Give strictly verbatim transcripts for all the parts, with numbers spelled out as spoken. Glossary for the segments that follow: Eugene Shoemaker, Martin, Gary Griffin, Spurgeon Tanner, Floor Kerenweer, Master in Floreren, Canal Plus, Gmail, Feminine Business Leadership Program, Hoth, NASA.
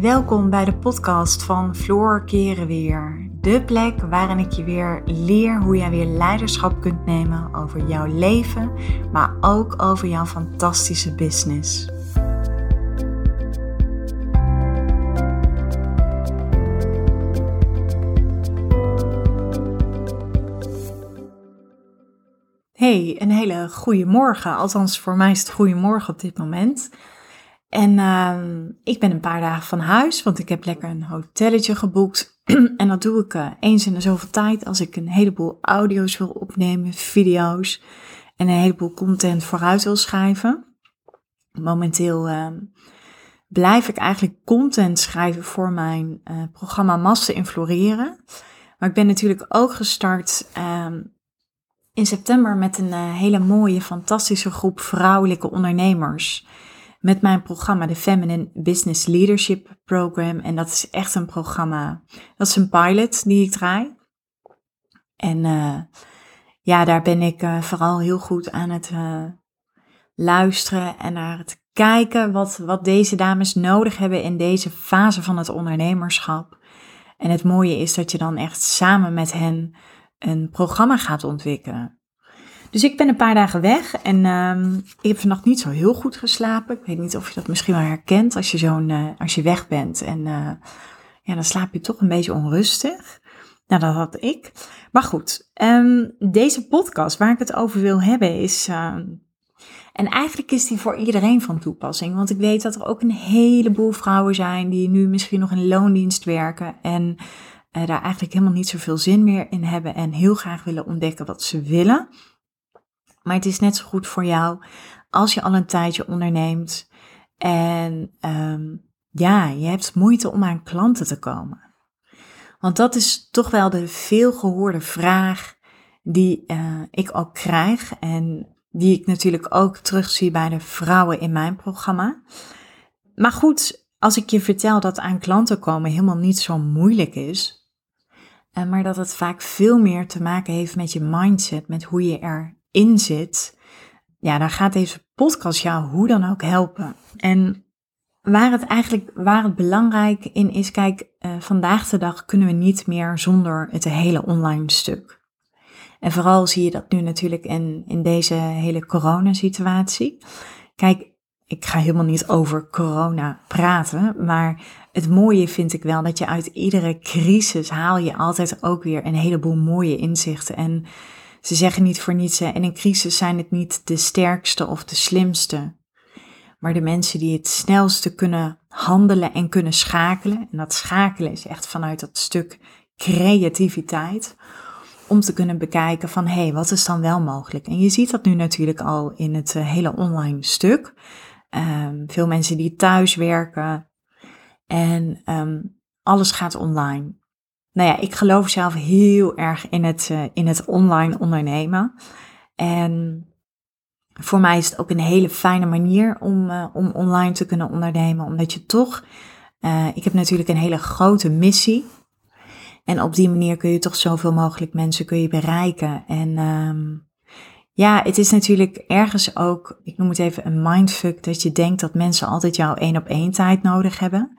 Welkom bij de podcast van Floor Kerenweer. De plek waarin ik je weer leer hoe jij weer leiderschap kunt nemen over jouw leven, maar ook over jouw fantastische business. Hey, een hele goede morgen. Althans, voor mij is het goeiemorgen op dit moment. En uh, ik ben een paar dagen van huis, want ik heb lekker een hotelletje geboekt. En dat doe ik uh, eens in de zoveel tijd als ik een heleboel audio's wil opnemen, video's en een heleboel content vooruit wil schrijven. Momenteel uh, blijf ik eigenlijk content schrijven voor mijn uh, programma Master in Floreren. Maar ik ben natuurlijk ook gestart uh, in september met een uh, hele mooie, fantastische groep vrouwelijke ondernemers. Met mijn programma, de Feminine Business Leadership Program. En dat is echt een programma, dat is een pilot die ik draai. En uh, ja, daar ben ik uh, vooral heel goed aan het uh, luisteren en naar het kijken wat, wat deze dames nodig hebben in deze fase van het ondernemerschap. En het mooie is dat je dan echt samen met hen een programma gaat ontwikkelen. Dus ik ben een paar dagen weg en um, ik heb vannacht niet zo heel goed geslapen. Ik weet niet of je dat misschien wel herkent als je, zo'n, uh, als je weg bent. En uh, ja, dan slaap je toch een beetje onrustig. Nou, dat had ik. Maar goed, um, deze podcast waar ik het over wil hebben is... Uh, en eigenlijk is die voor iedereen van toepassing. Want ik weet dat er ook een heleboel vrouwen zijn die nu misschien nog in loondienst werken... en uh, daar eigenlijk helemaal niet zoveel zin meer in hebben en heel graag willen ontdekken wat ze willen... Maar het is net zo goed voor jou als je al een tijdje onderneemt en um, ja, je hebt moeite om aan klanten te komen. Want dat is toch wel de veelgehoorde vraag die uh, ik ook krijg en die ik natuurlijk ook terugzie bij de vrouwen in mijn programma. Maar goed, als ik je vertel dat aan klanten komen helemaal niet zo moeilijk is, uh, maar dat het vaak veel meer te maken heeft met je mindset, met hoe je er in zit, ja, dan gaat deze podcast jou hoe dan ook helpen. En waar het eigenlijk, waar het belangrijk in is, kijk, uh, vandaag de dag kunnen we niet meer zonder het hele online stuk. En vooral zie je dat nu natuurlijk in, in deze hele coronasituatie. Kijk, ik ga helemaal niet over corona praten, maar het mooie vind ik wel dat je uit iedere crisis haal je altijd ook weer een heleboel mooie inzichten en ze zeggen niet voor niets, en in een crisis zijn het niet de sterkste of de slimste, maar de mensen die het snelste kunnen handelen en kunnen schakelen. En dat schakelen is echt vanuit dat stuk creativiteit, om te kunnen bekijken van, hé, hey, wat is dan wel mogelijk? En je ziet dat nu natuurlijk al in het hele online stuk. Um, veel mensen die thuis werken en um, alles gaat online. Nou ja, ik geloof zelf heel erg in het, uh, in het online ondernemen. En voor mij is het ook een hele fijne manier om, uh, om online te kunnen ondernemen. Omdat je toch, uh, ik heb natuurlijk een hele grote missie. En op die manier kun je toch zoveel mogelijk mensen kun je bereiken. En um, ja, het is natuurlijk ergens ook, ik noem het even een mindfuck. Dat je denkt dat mensen altijd jouw één op één tijd nodig hebben.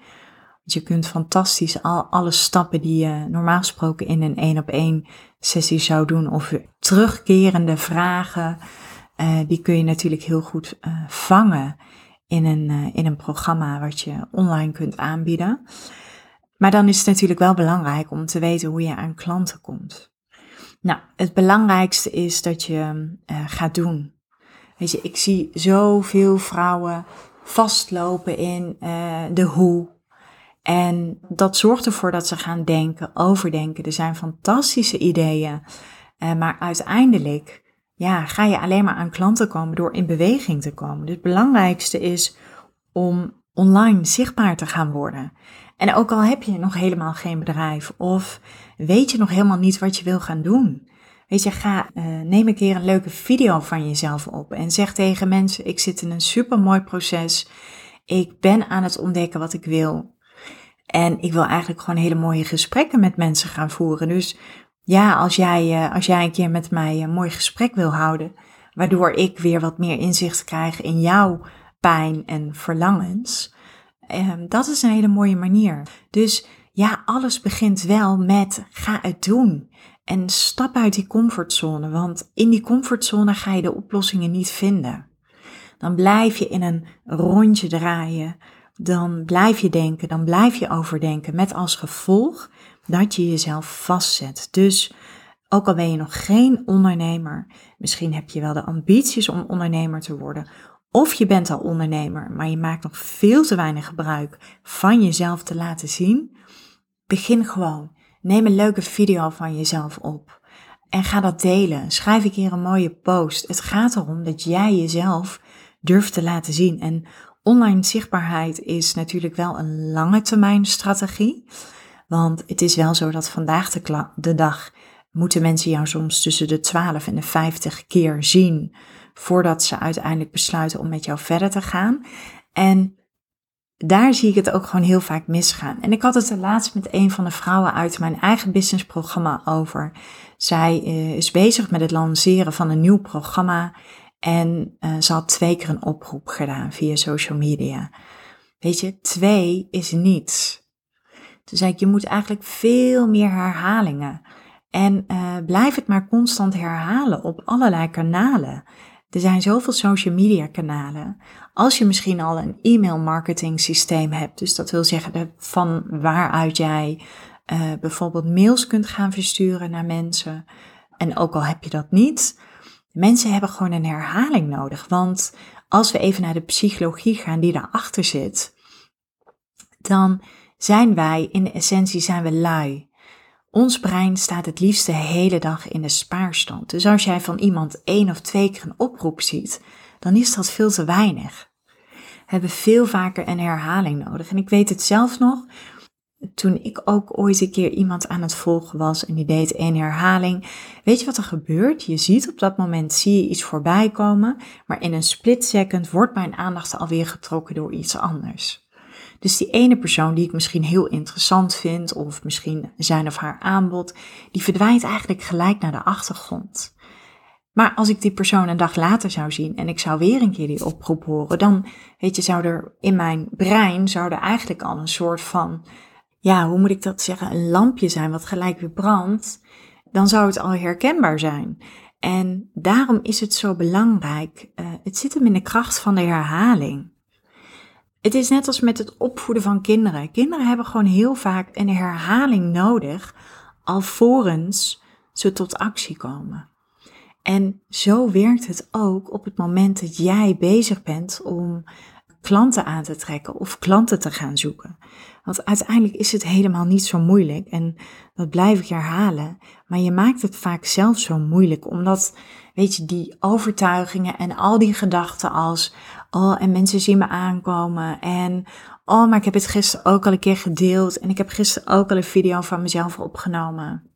Je kunt fantastisch al alle stappen die je normaal gesproken in een één-op-één sessie zou doen. Of terugkerende vragen, uh, die kun je natuurlijk heel goed uh, vangen in een, uh, in een programma wat je online kunt aanbieden. Maar dan is het natuurlijk wel belangrijk om te weten hoe je aan klanten komt. Nou, het belangrijkste is dat je uh, gaat doen. Weet je, ik zie zoveel vrouwen vastlopen in uh, de hoe. En dat zorgt ervoor dat ze gaan denken, overdenken. Er zijn fantastische ideeën, maar uiteindelijk ja, ga je alleen maar aan klanten komen door in beweging te komen. Dus het belangrijkste is om online zichtbaar te gaan worden. En ook al heb je nog helemaal geen bedrijf of weet je nog helemaal niet wat je wil gaan doen. Weet je, ga, uh, neem een keer een leuke video van jezelf op en zeg tegen mensen, ik zit in een supermooi proces. Ik ben aan het ontdekken wat ik wil. En ik wil eigenlijk gewoon hele mooie gesprekken met mensen gaan voeren. Dus ja, als jij, als jij een keer met mij een mooi gesprek wil houden, waardoor ik weer wat meer inzicht krijg in jouw pijn en verlangens, Um, dat is een hele mooie manier. Dus ja, alles begint wel met ga het doen. En stap uit die comfortzone, want in die comfortzone ga je de oplossingen niet vinden. Dan blijf je in een rondje draaien, dan blijf je denken, dan blijf je overdenken. Met als gevolg dat je jezelf vastzet. Dus ook al ben je nog geen ondernemer, misschien heb je wel de ambities om ondernemer te worden. Of je bent al ondernemer, maar je maakt nog veel te weinig gebruik van jezelf te laten zien. Begin gewoon. Neem een leuke video van jezelf op en ga dat delen. Schrijf een keer een mooie post. Het gaat erom dat jij jezelf durft te laten zien. En online zichtbaarheid is natuurlijk wel een lange termijn strategie. Want het is wel zo dat vandaag de, kla- de dag moeten mensen jou soms tussen de twaalf en de vijftig keer zien voordat ze uiteindelijk besluiten om met jou verder te gaan. En daar zie ik het ook gewoon heel vaak misgaan. En ik had het er laatst met een van de vrouwen uit mijn eigen businessprogramma over. Zij uh, is bezig met het lanceren van een nieuw programma. En uh, ze had twee keer een oproep gedaan via social media. Weet je, twee is niets. Toen zei ik, je moet eigenlijk veel meer herhalingen. En uh, blijf het maar constant herhalen op allerlei kanalen. Er zijn zoveel social media kanalen. Als je misschien al een e-mail marketing systeem hebt, dus dat wil zeggen van waaruit jij uh, bijvoorbeeld mails kunt gaan versturen naar mensen. En ook al heb je dat niet, mensen hebben gewoon een herhaling nodig. Want als we even naar de psychologie gaan die daarachter zit, dan zijn wij in de essentie zijn we lui. Ons brein staat het liefst de hele dag in de spaarstand. Dus als jij van iemand één of twee keer een oproep ziet, dan is dat veel te weinig. We hebben veel vaker een herhaling nodig. En ik weet het zelf nog, toen ik ook ooit een keer iemand aan het volgen was en die deed één herhaling. Weet je wat er gebeurt? Je ziet op dat moment, zie je iets voorbij komen, maar in een split second wordt mijn aandacht alweer getrokken door iets anders. Dus die ene persoon die ik misschien heel interessant vind, of misschien zijn of haar aanbod, die verdwijnt eigenlijk gelijk naar de achtergrond. Maar als ik die persoon een dag later zou zien en ik zou weer een keer die oproep horen, dan weet je, zou er in mijn brein zou er eigenlijk al een soort van, ja, hoe moet ik dat zeggen, een lampje zijn wat gelijk weer brandt, dan zou het al herkenbaar zijn. En daarom is het zo belangrijk, uh, het zit hem in de kracht van de herhaling. Het is net als met het opvoeden van kinderen. Kinderen hebben gewoon heel vaak een herhaling nodig, alvorens ze tot actie komen. En zo werkt het ook op het moment dat jij bezig bent om klanten aan te trekken of klanten te gaan zoeken. Want uiteindelijk is het helemaal niet zo moeilijk en dat blijf ik herhalen. Maar je maakt het vaak zelf zo moeilijk, omdat weet je, die overtuigingen en al die gedachten als oh, en mensen zien me aankomen en oh, maar ik heb het gisteren ook al een keer gedeeld en ik heb gisteren ook al een video van mezelf opgenomen.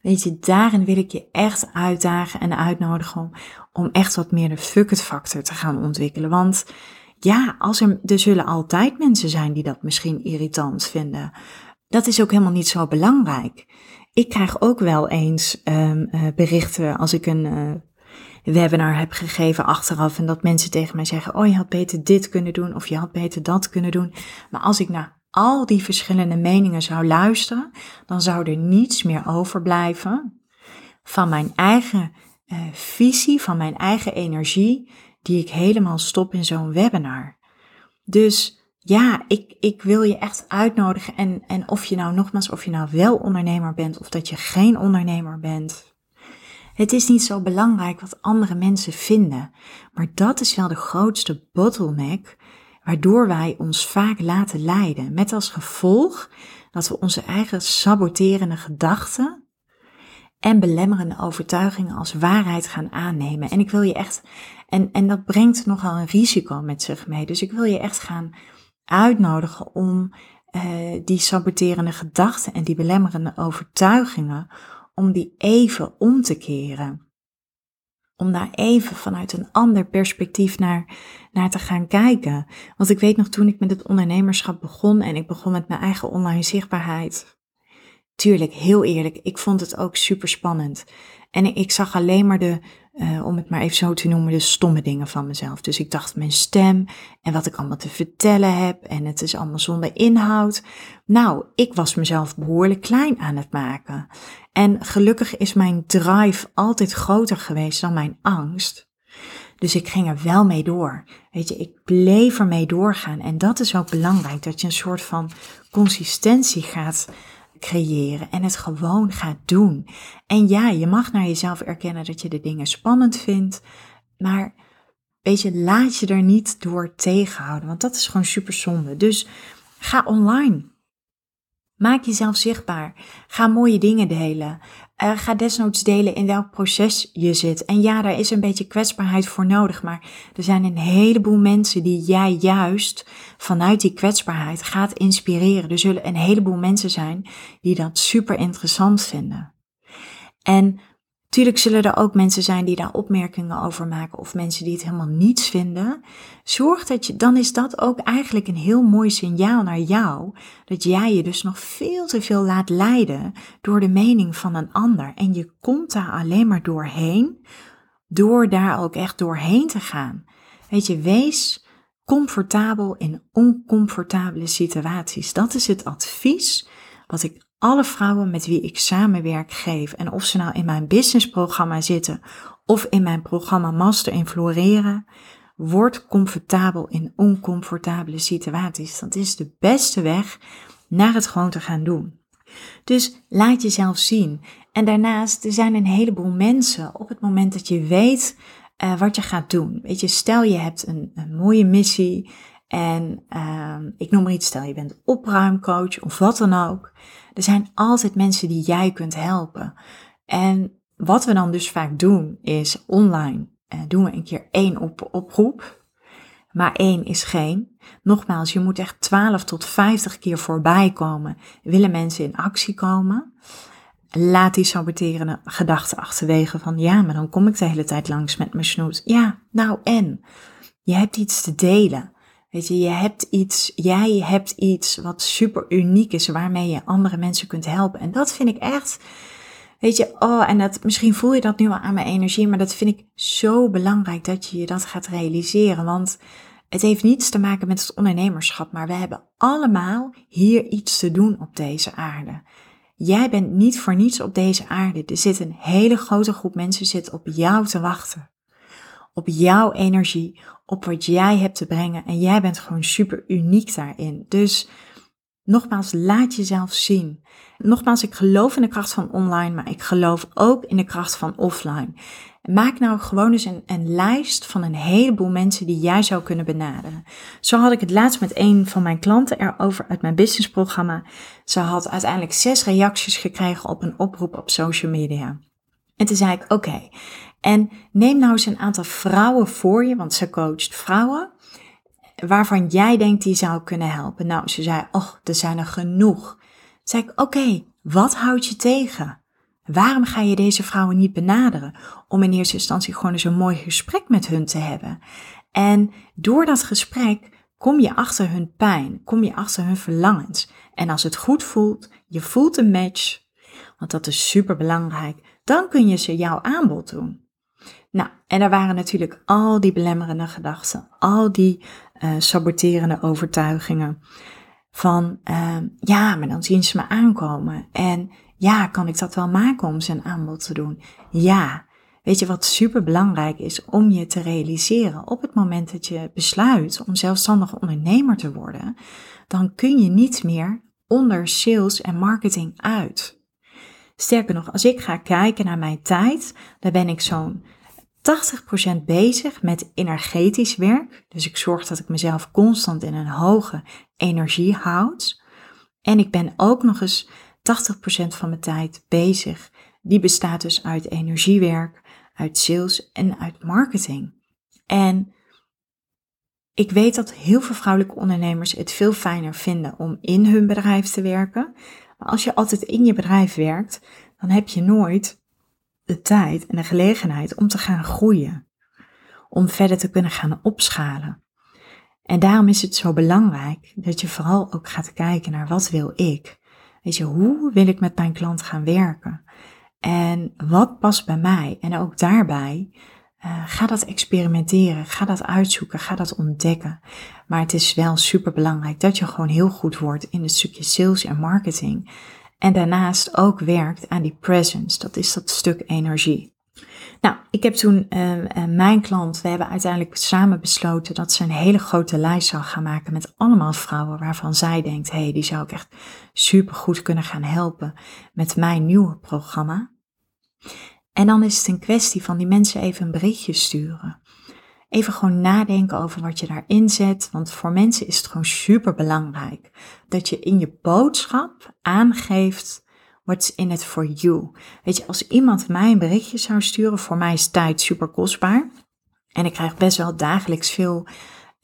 Weet je, daarin wil ik je echt uitdagen en uitnodigen om, om echt wat meer de fuck it factor te gaan ontwikkelen. Want ja, als er, er zullen altijd mensen zijn die dat misschien irritant vinden. Dat is ook helemaal niet zo belangrijk. Ik krijg ook wel eens um, uh, berichten als ik een uh, webinar heb gegeven achteraf en dat mensen tegen mij zeggen, oh, je had beter dit kunnen doen of je had beter dat kunnen doen. Maar als ik naar al die verschillende meningen zou luisteren, dan zou er niets meer overblijven van mijn eigen uh, visie, van mijn eigen energie, die ik helemaal stop in zo'n webinar. Dus ja, ik, ik wil je echt uitnodigen. En, en of je nou nogmaals, of je nou wel ondernemer bent of dat je geen ondernemer bent. Het is niet zo belangrijk wat andere mensen vinden. Maar dat is wel de grootste bottleneck waardoor wij ons vaak laten leiden. Met als gevolg dat we onze eigen saboterende gedachten en belemmerende overtuigingen als waarheid gaan aannemen. En ik wil je echt, en, en dat brengt nogal een risico met zich mee. Dus ik wil je echt gaan uitnodigen om eh, die saboterende gedachten en die belemmerende overtuigingen, om die even om te keren. Om daar even vanuit een ander perspectief naar, naar te gaan kijken. Want ik weet nog toen ik met het ondernemerschap begon en ik begon met mijn eigen online zichtbaarheid. Tuurlijk, heel eerlijk, ik vond het ook super spannend. En ik zag alleen maar de, Uh, om het maar even zo te noemen, de stomme dingen van mezelf. Dus ik dacht, mijn stem en wat ik allemaal te vertellen heb en het is allemaal zonder inhoud. Nou, ik was mezelf behoorlijk klein aan het maken. En gelukkig is mijn drive altijd groter geweest dan mijn angst. Dus ik ging er wel mee door. Weet je, ik bleef ermee doorgaan. En dat is ook belangrijk, dat je een soort van consistentie gaat creëren en het gewoon gaat doen. En ja, je mag naar jezelf erkennen dat je de dingen spannend vindt, maar weet je, laat je er niet door tegenhouden, want dat is gewoon super zonde. Dus ga online. Maak jezelf zichtbaar. Ga mooie dingen delen. Uh, ga desnoods delen in welk proces je zit. En ja, daar is een beetje kwetsbaarheid voor nodig, maar er zijn een heleboel mensen die jij juist vanuit die kwetsbaarheid gaat inspireren. Er zullen een heleboel mensen zijn die dat super interessant vinden. En natuurlijk zullen er ook mensen zijn die daar opmerkingen over maken of mensen die het helemaal niets vinden. Zorg dat je, dan is dat ook eigenlijk een heel mooi signaal naar jou, dat jij je dus nog veel te veel laat leiden door de mening van een ander. En je komt daar alleen maar doorheen, door daar ook echt doorheen te gaan. Weet je, wees comfortabel in oncomfortabele situaties. Dat is het advies wat ik alle vrouwen met wie ik samenwerk geef. En of ze nou in mijn businessprogramma zitten of in mijn programma Master in Floreren, word comfortabel in oncomfortabele situaties. Dat is de beste weg naar het gewoon te gaan doen. Dus laat jezelf zien. En daarnaast, er zijn een heleboel mensen op het moment dat je weet uh, wat je gaat doen. Weet je, stel je hebt een, een mooie missie en uh, ik noem maar iets, stel je bent opruimcoach of wat dan ook. Er zijn altijd mensen die jij kunt helpen. En wat we dan dus vaak doen is online eh, doen we een keer één op, oproep. Maar één is geen. Nogmaals, je moet echt twaalf tot vijftig keer voorbij komen. Willen mensen in actie komen? Laat die saboterende gedachten achterwege van ja, maar dan kom ik de hele tijd langs met mijn snoet. Ja, nou en? Je hebt iets te delen. Weet je, je hebt iets, jij hebt iets wat super uniek is, waarmee je andere mensen kunt helpen. En dat vind ik echt, weet je, oh, en dat, misschien voel je dat nu al aan mijn energie, maar dat vind ik zo belangrijk dat je je dat gaat realiseren. Want het heeft niets te maken met het ondernemerschap, maar we hebben allemaal hier iets te doen op deze aarde. Jij bent niet voor niets op deze aarde. Er zit een hele grote groep mensen zit op jou te wachten. Op jouw energie, op wat jij hebt te brengen. En jij bent gewoon super uniek daarin. Dus nogmaals, laat jezelf zien. Nogmaals, ik geloof in de kracht van online, maar ik geloof ook in de kracht van offline. Maak nou gewoon eens een, een lijst van een heleboel mensen die jij zou kunnen benaderen. Zo had ik het laatst met een van mijn klanten erover uit mijn businessprogramma. Ze had uiteindelijk zes reacties gekregen op een oproep op social media. En toen zei ik, oké, okay, en neem nou eens een aantal vrouwen voor je, want ze coacht vrouwen, waarvan jij denkt die zou kunnen helpen. Nou, ze zei, och, er zijn er genoeg. Toen zei ik, oké, okay, wat houdt je tegen? Waarom ga je deze vrouwen niet benaderen? Om in eerste instantie gewoon eens een mooi gesprek met hun te hebben. En door dat gesprek kom je achter hun pijn, kom je achter hun verlangens. En als het goed voelt, je voelt een match, want dat is super belangrijk, dan kun je ze jouw aanbod doen. Nou, en er waren natuurlijk al die belemmerende gedachten, al die uh, saboterende overtuigingen van, uh, ja, maar dan zien ze me aankomen. En ja, kan ik dat wel maken om zijn aanbod te doen? Ja, weet je wat super belangrijk is om je te realiseren? Op het moment dat je besluit om zelfstandig ondernemer te worden, dan kun je niet meer onder sales en marketing uit. Sterker nog, als ik ga kijken naar mijn tijd, dan ben ik zo'n tachtig procent bezig met energetisch werk. Dus ik zorg dat ik mezelf constant in een hoge energie houd. En ik ben ook nog eens tachtig procent van mijn tijd bezig. Die bestaat dus uit energiewerk, uit sales en uit marketing. En ik weet dat heel veel vrouwelijke ondernemers het veel fijner vinden om in hun bedrijf te werken. Maar als je altijd in je bedrijf werkt, dan heb je nooit de tijd en de gelegenheid om te gaan groeien. Om verder te kunnen gaan opschalen. En daarom is het zo belangrijk dat je vooral ook gaat kijken naar wat wil ik. Weet je, hoe wil ik met mijn klant gaan werken? En wat past bij mij? En ook daarbij, uh, ga dat experimenteren, ga dat uitzoeken, ga dat ontdekken. Maar het is wel super belangrijk dat je gewoon heel goed wordt in het stukje sales en marketing. En daarnaast ook werkt aan die presence, dat is dat stuk energie. Nou, ik heb toen uh, mijn klant, we hebben uiteindelijk samen besloten dat ze een hele grote lijst zou gaan maken met allemaal vrouwen waarvan zij denkt, hé, hey, die zou ik echt supergoed kunnen gaan helpen met mijn nieuwe programma. En dan is het een kwestie van die mensen even een berichtje sturen. Even gewoon nadenken over wat je daarin zet, want voor mensen is het gewoon super belangrijk dat je in je boodschap aangeeft what's in it for you. Weet je, als iemand mij een berichtje zou sturen, voor mij is tijd super kostbaar. En ik krijg best wel dagelijks veel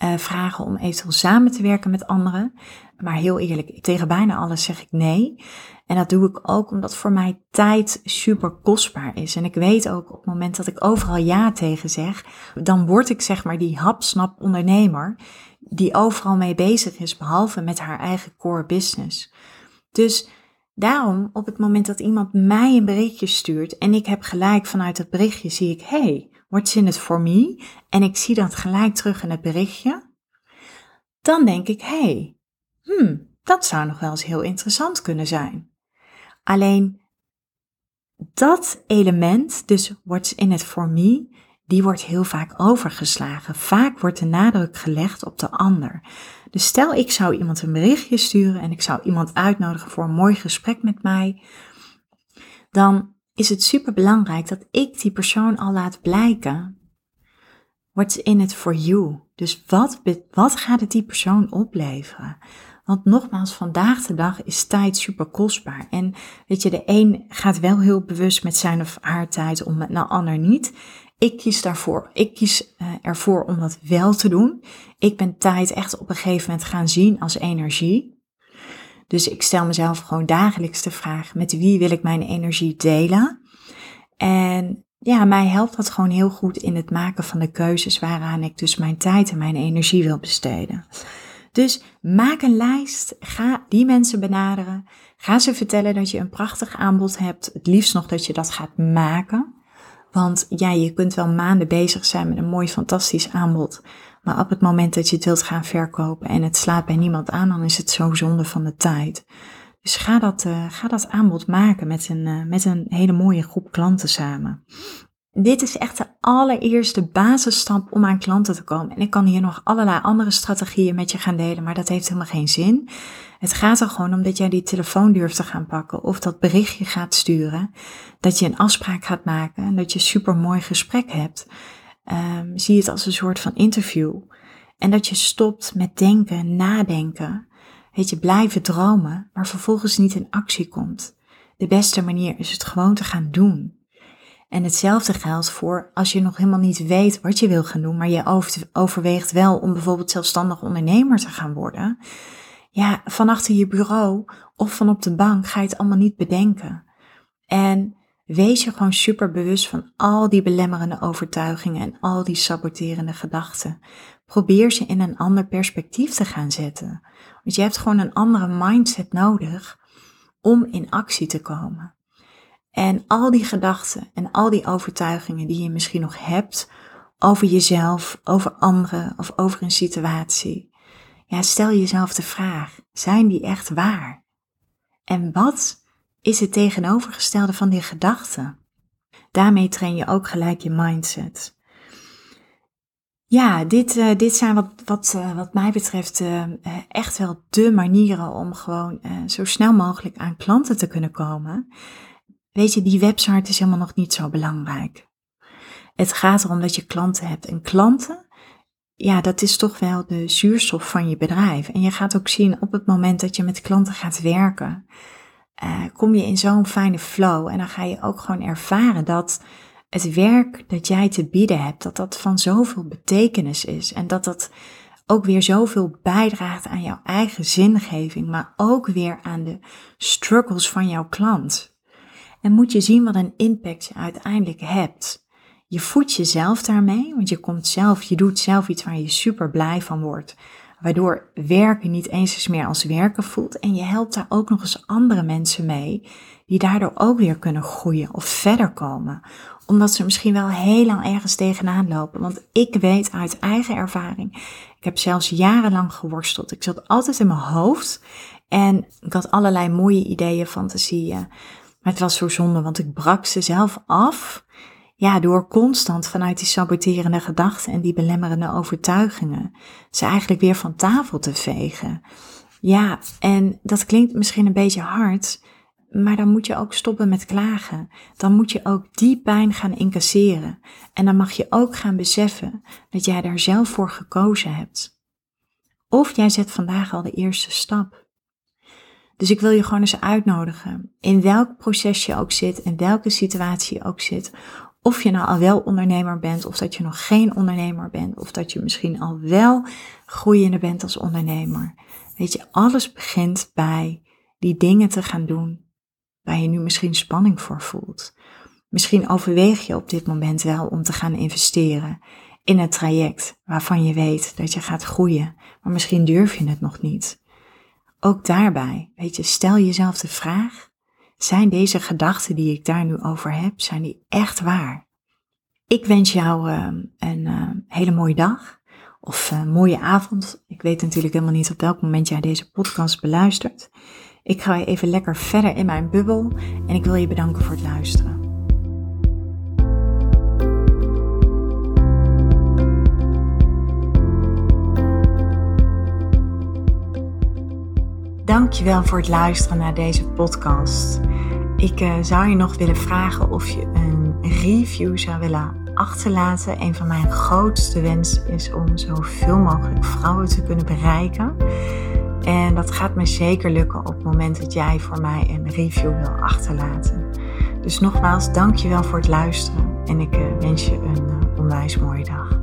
uh, vragen om eventueel samen te werken met anderen. Maar heel eerlijk, tegen bijna alles zeg ik nee. En dat doe ik ook omdat voor mij tijd super kostbaar is. En ik weet ook op het moment dat ik overal ja tegen zeg, dan word ik zeg maar die hapsnap ondernemer die overal mee bezig is, behalve met haar eigen core business. Dus daarom, op het moment dat iemand mij een berichtje stuurt en ik heb gelijk vanuit dat berichtje, zie ik, hey, what's in it for me? En ik zie dat gelijk terug in het berichtje. Dan denk ik, hey, hmm, dat zou nog wel eens heel interessant kunnen zijn. Alleen dat element, dus what's in it for me, die wordt heel vaak overgeslagen. Vaak wordt de nadruk gelegd op de ander. Dus stel ik zou iemand een berichtje sturen en ik zou iemand uitnodigen voor een mooi gesprek met mij. Dan is het superbelangrijk dat ik die persoon al laat blijken. What's in it for you? Dus wat, wat gaat het die persoon opleveren? Want nogmaals, vandaag de dag is tijd super kostbaar. En weet je, de een gaat wel heel bewust met zijn of haar tijd om, met de ander niet. Ik kies daarvoor. Ik kies uh, ervoor om dat wel te doen. Ik ben tijd echt op een gegeven moment gaan zien als energie. Dus ik stel mezelf gewoon dagelijks de vraag, met wie wil ik mijn energie delen? En ja, mij helpt dat gewoon heel goed in het maken van de keuzes waaraan ik dus mijn tijd en mijn energie wil besteden. Dus maak een lijst, ga die mensen benaderen, ga ze vertellen dat je een prachtig aanbod hebt, het liefst nog dat je dat gaat maken. Want ja, je kunt wel maanden bezig zijn met een mooi, fantastisch aanbod, maar op het moment dat je het wilt gaan verkopen en het slaat bij niemand aan, dan is het zo zonde van de tijd. Dus ga dat, uh, ga dat aanbod maken met een, uh, met een hele mooie groep klanten samen. Dit is echt de allereerste basisstap om aan klanten te komen. En ik kan hier nog allerlei andere strategieën met je gaan delen, maar dat heeft helemaal geen zin. Het gaat er gewoon om dat jij die telefoon durft te gaan pakken of dat berichtje gaat sturen. Dat je een afspraak gaat maken en dat je een supermooi gesprek hebt. Um, zie het als een soort van interview. En dat je stopt met denken, nadenken. Weet je, blijven dromen, maar vervolgens niet in actie komt. De beste manier is het gewoon te gaan doen. En hetzelfde geldt voor als je nog helemaal niet weet wat je wil gaan doen, maar je overweegt wel om bijvoorbeeld zelfstandig ondernemer te gaan worden. Ja, van achter je bureau of van op de bank ga je het allemaal niet bedenken. En wees je gewoon super bewust van al die belemmerende overtuigingen en al die saboterende gedachten. Probeer ze in een ander perspectief te gaan zetten. Want je hebt gewoon een andere mindset nodig om in actie te komen. En al die gedachten en al die overtuigingen die je misschien nog hebt over jezelf, over anderen of over een situatie. Ja, stel jezelf de vraag, zijn die echt waar? En wat is het tegenovergestelde van die gedachten? Daarmee train je ook gelijk je mindset. Ja, dit, uh, dit zijn wat, wat, uh, wat mij betreft uh, echt wel dé manieren om gewoon uh, zo snel mogelijk aan klanten te kunnen komen. Weet je, die website is helemaal nog niet zo belangrijk. Het gaat erom dat je klanten hebt. En klanten, ja, dat is toch wel de zuurstof van je bedrijf. En je gaat ook zien op het moment dat je met klanten gaat werken, uh, kom je in zo'n fijne flow. En dan ga je ook gewoon ervaren dat het werk dat jij te bieden hebt, dat dat van zoveel betekenis is. En dat dat ook weer zoveel bijdraagt aan jouw eigen zingeving, maar ook weer aan de struggles van jouw klant. En moet je zien wat een impact je uiteindelijk hebt. Je voedt jezelf daarmee, want je komt zelf, je doet zelf iets waar je super blij van wordt. waardoor werken niet eens meer als werken voelt. En je helpt daar ook nog eens andere mensen mee, die daardoor ook weer kunnen groeien of verder komen. Omdat ze misschien wel heel lang ergens tegenaan lopen. Want ik weet uit eigen ervaring, ik heb zelfs jarenlang geworsteld. Ik zat altijd in mijn hoofd en ik had allerlei mooie ideeën, fantasieën. Maar het was zo zonde, want ik brak ze zelf af. Ja, door constant vanuit die saboterende gedachten en die belemmerende overtuigingen ze eigenlijk weer van tafel te vegen. Ja, en dat klinkt misschien een beetje hard, maar dan moet je ook stoppen met klagen. Dan moet je ook die pijn gaan incasseren. En dan mag je ook gaan beseffen dat jij daar zelf voor gekozen hebt. Of jij zet vandaag al de eerste stap. Dus ik wil je gewoon eens uitnodigen, in welk proces je ook zit, in welke situatie je ook zit. Of je nou al wel ondernemer bent, of dat je nog geen ondernemer bent, of dat je misschien al wel groeiende bent als ondernemer. Weet je, alles begint bij die dingen te gaan doen waar je nu misschien spanning voor voelt. Misschien overweeg je op dit moment wel om te gaan investeren in een traject waarvan je weet dat je gaat groeien, maar misschien durf je het nog niet. Ook daarbij, weet je, stel jezelf de vraag, zijn deze gedachten die ik daar nu over heb, zijn die echt waar? Ik wens jou uh, een uh, hele mooie dag of een mooie avond. Ik weet natuurlijk helemaal niet op welk moment jij deze podcast beluistert. Ik ga even lekker verder in mijn bubbel en ik wil je bedanken voor het luisteren. Dankjewel voor het luisteren naar deze podcast. Ik uh, zou je nog willen vragen of je een review zou willen achterlaten. Een van mijn grootste wensen is om zoveel mogelijk vrouwen te kunnen bereiken. En dat gaat me zeker lukken op het moment dat jij voor mij een review wil achterlaten. Dus nogmaals, dankjewel voor het luisteren en ik uh, wens je een uh, onwijs mooie dag.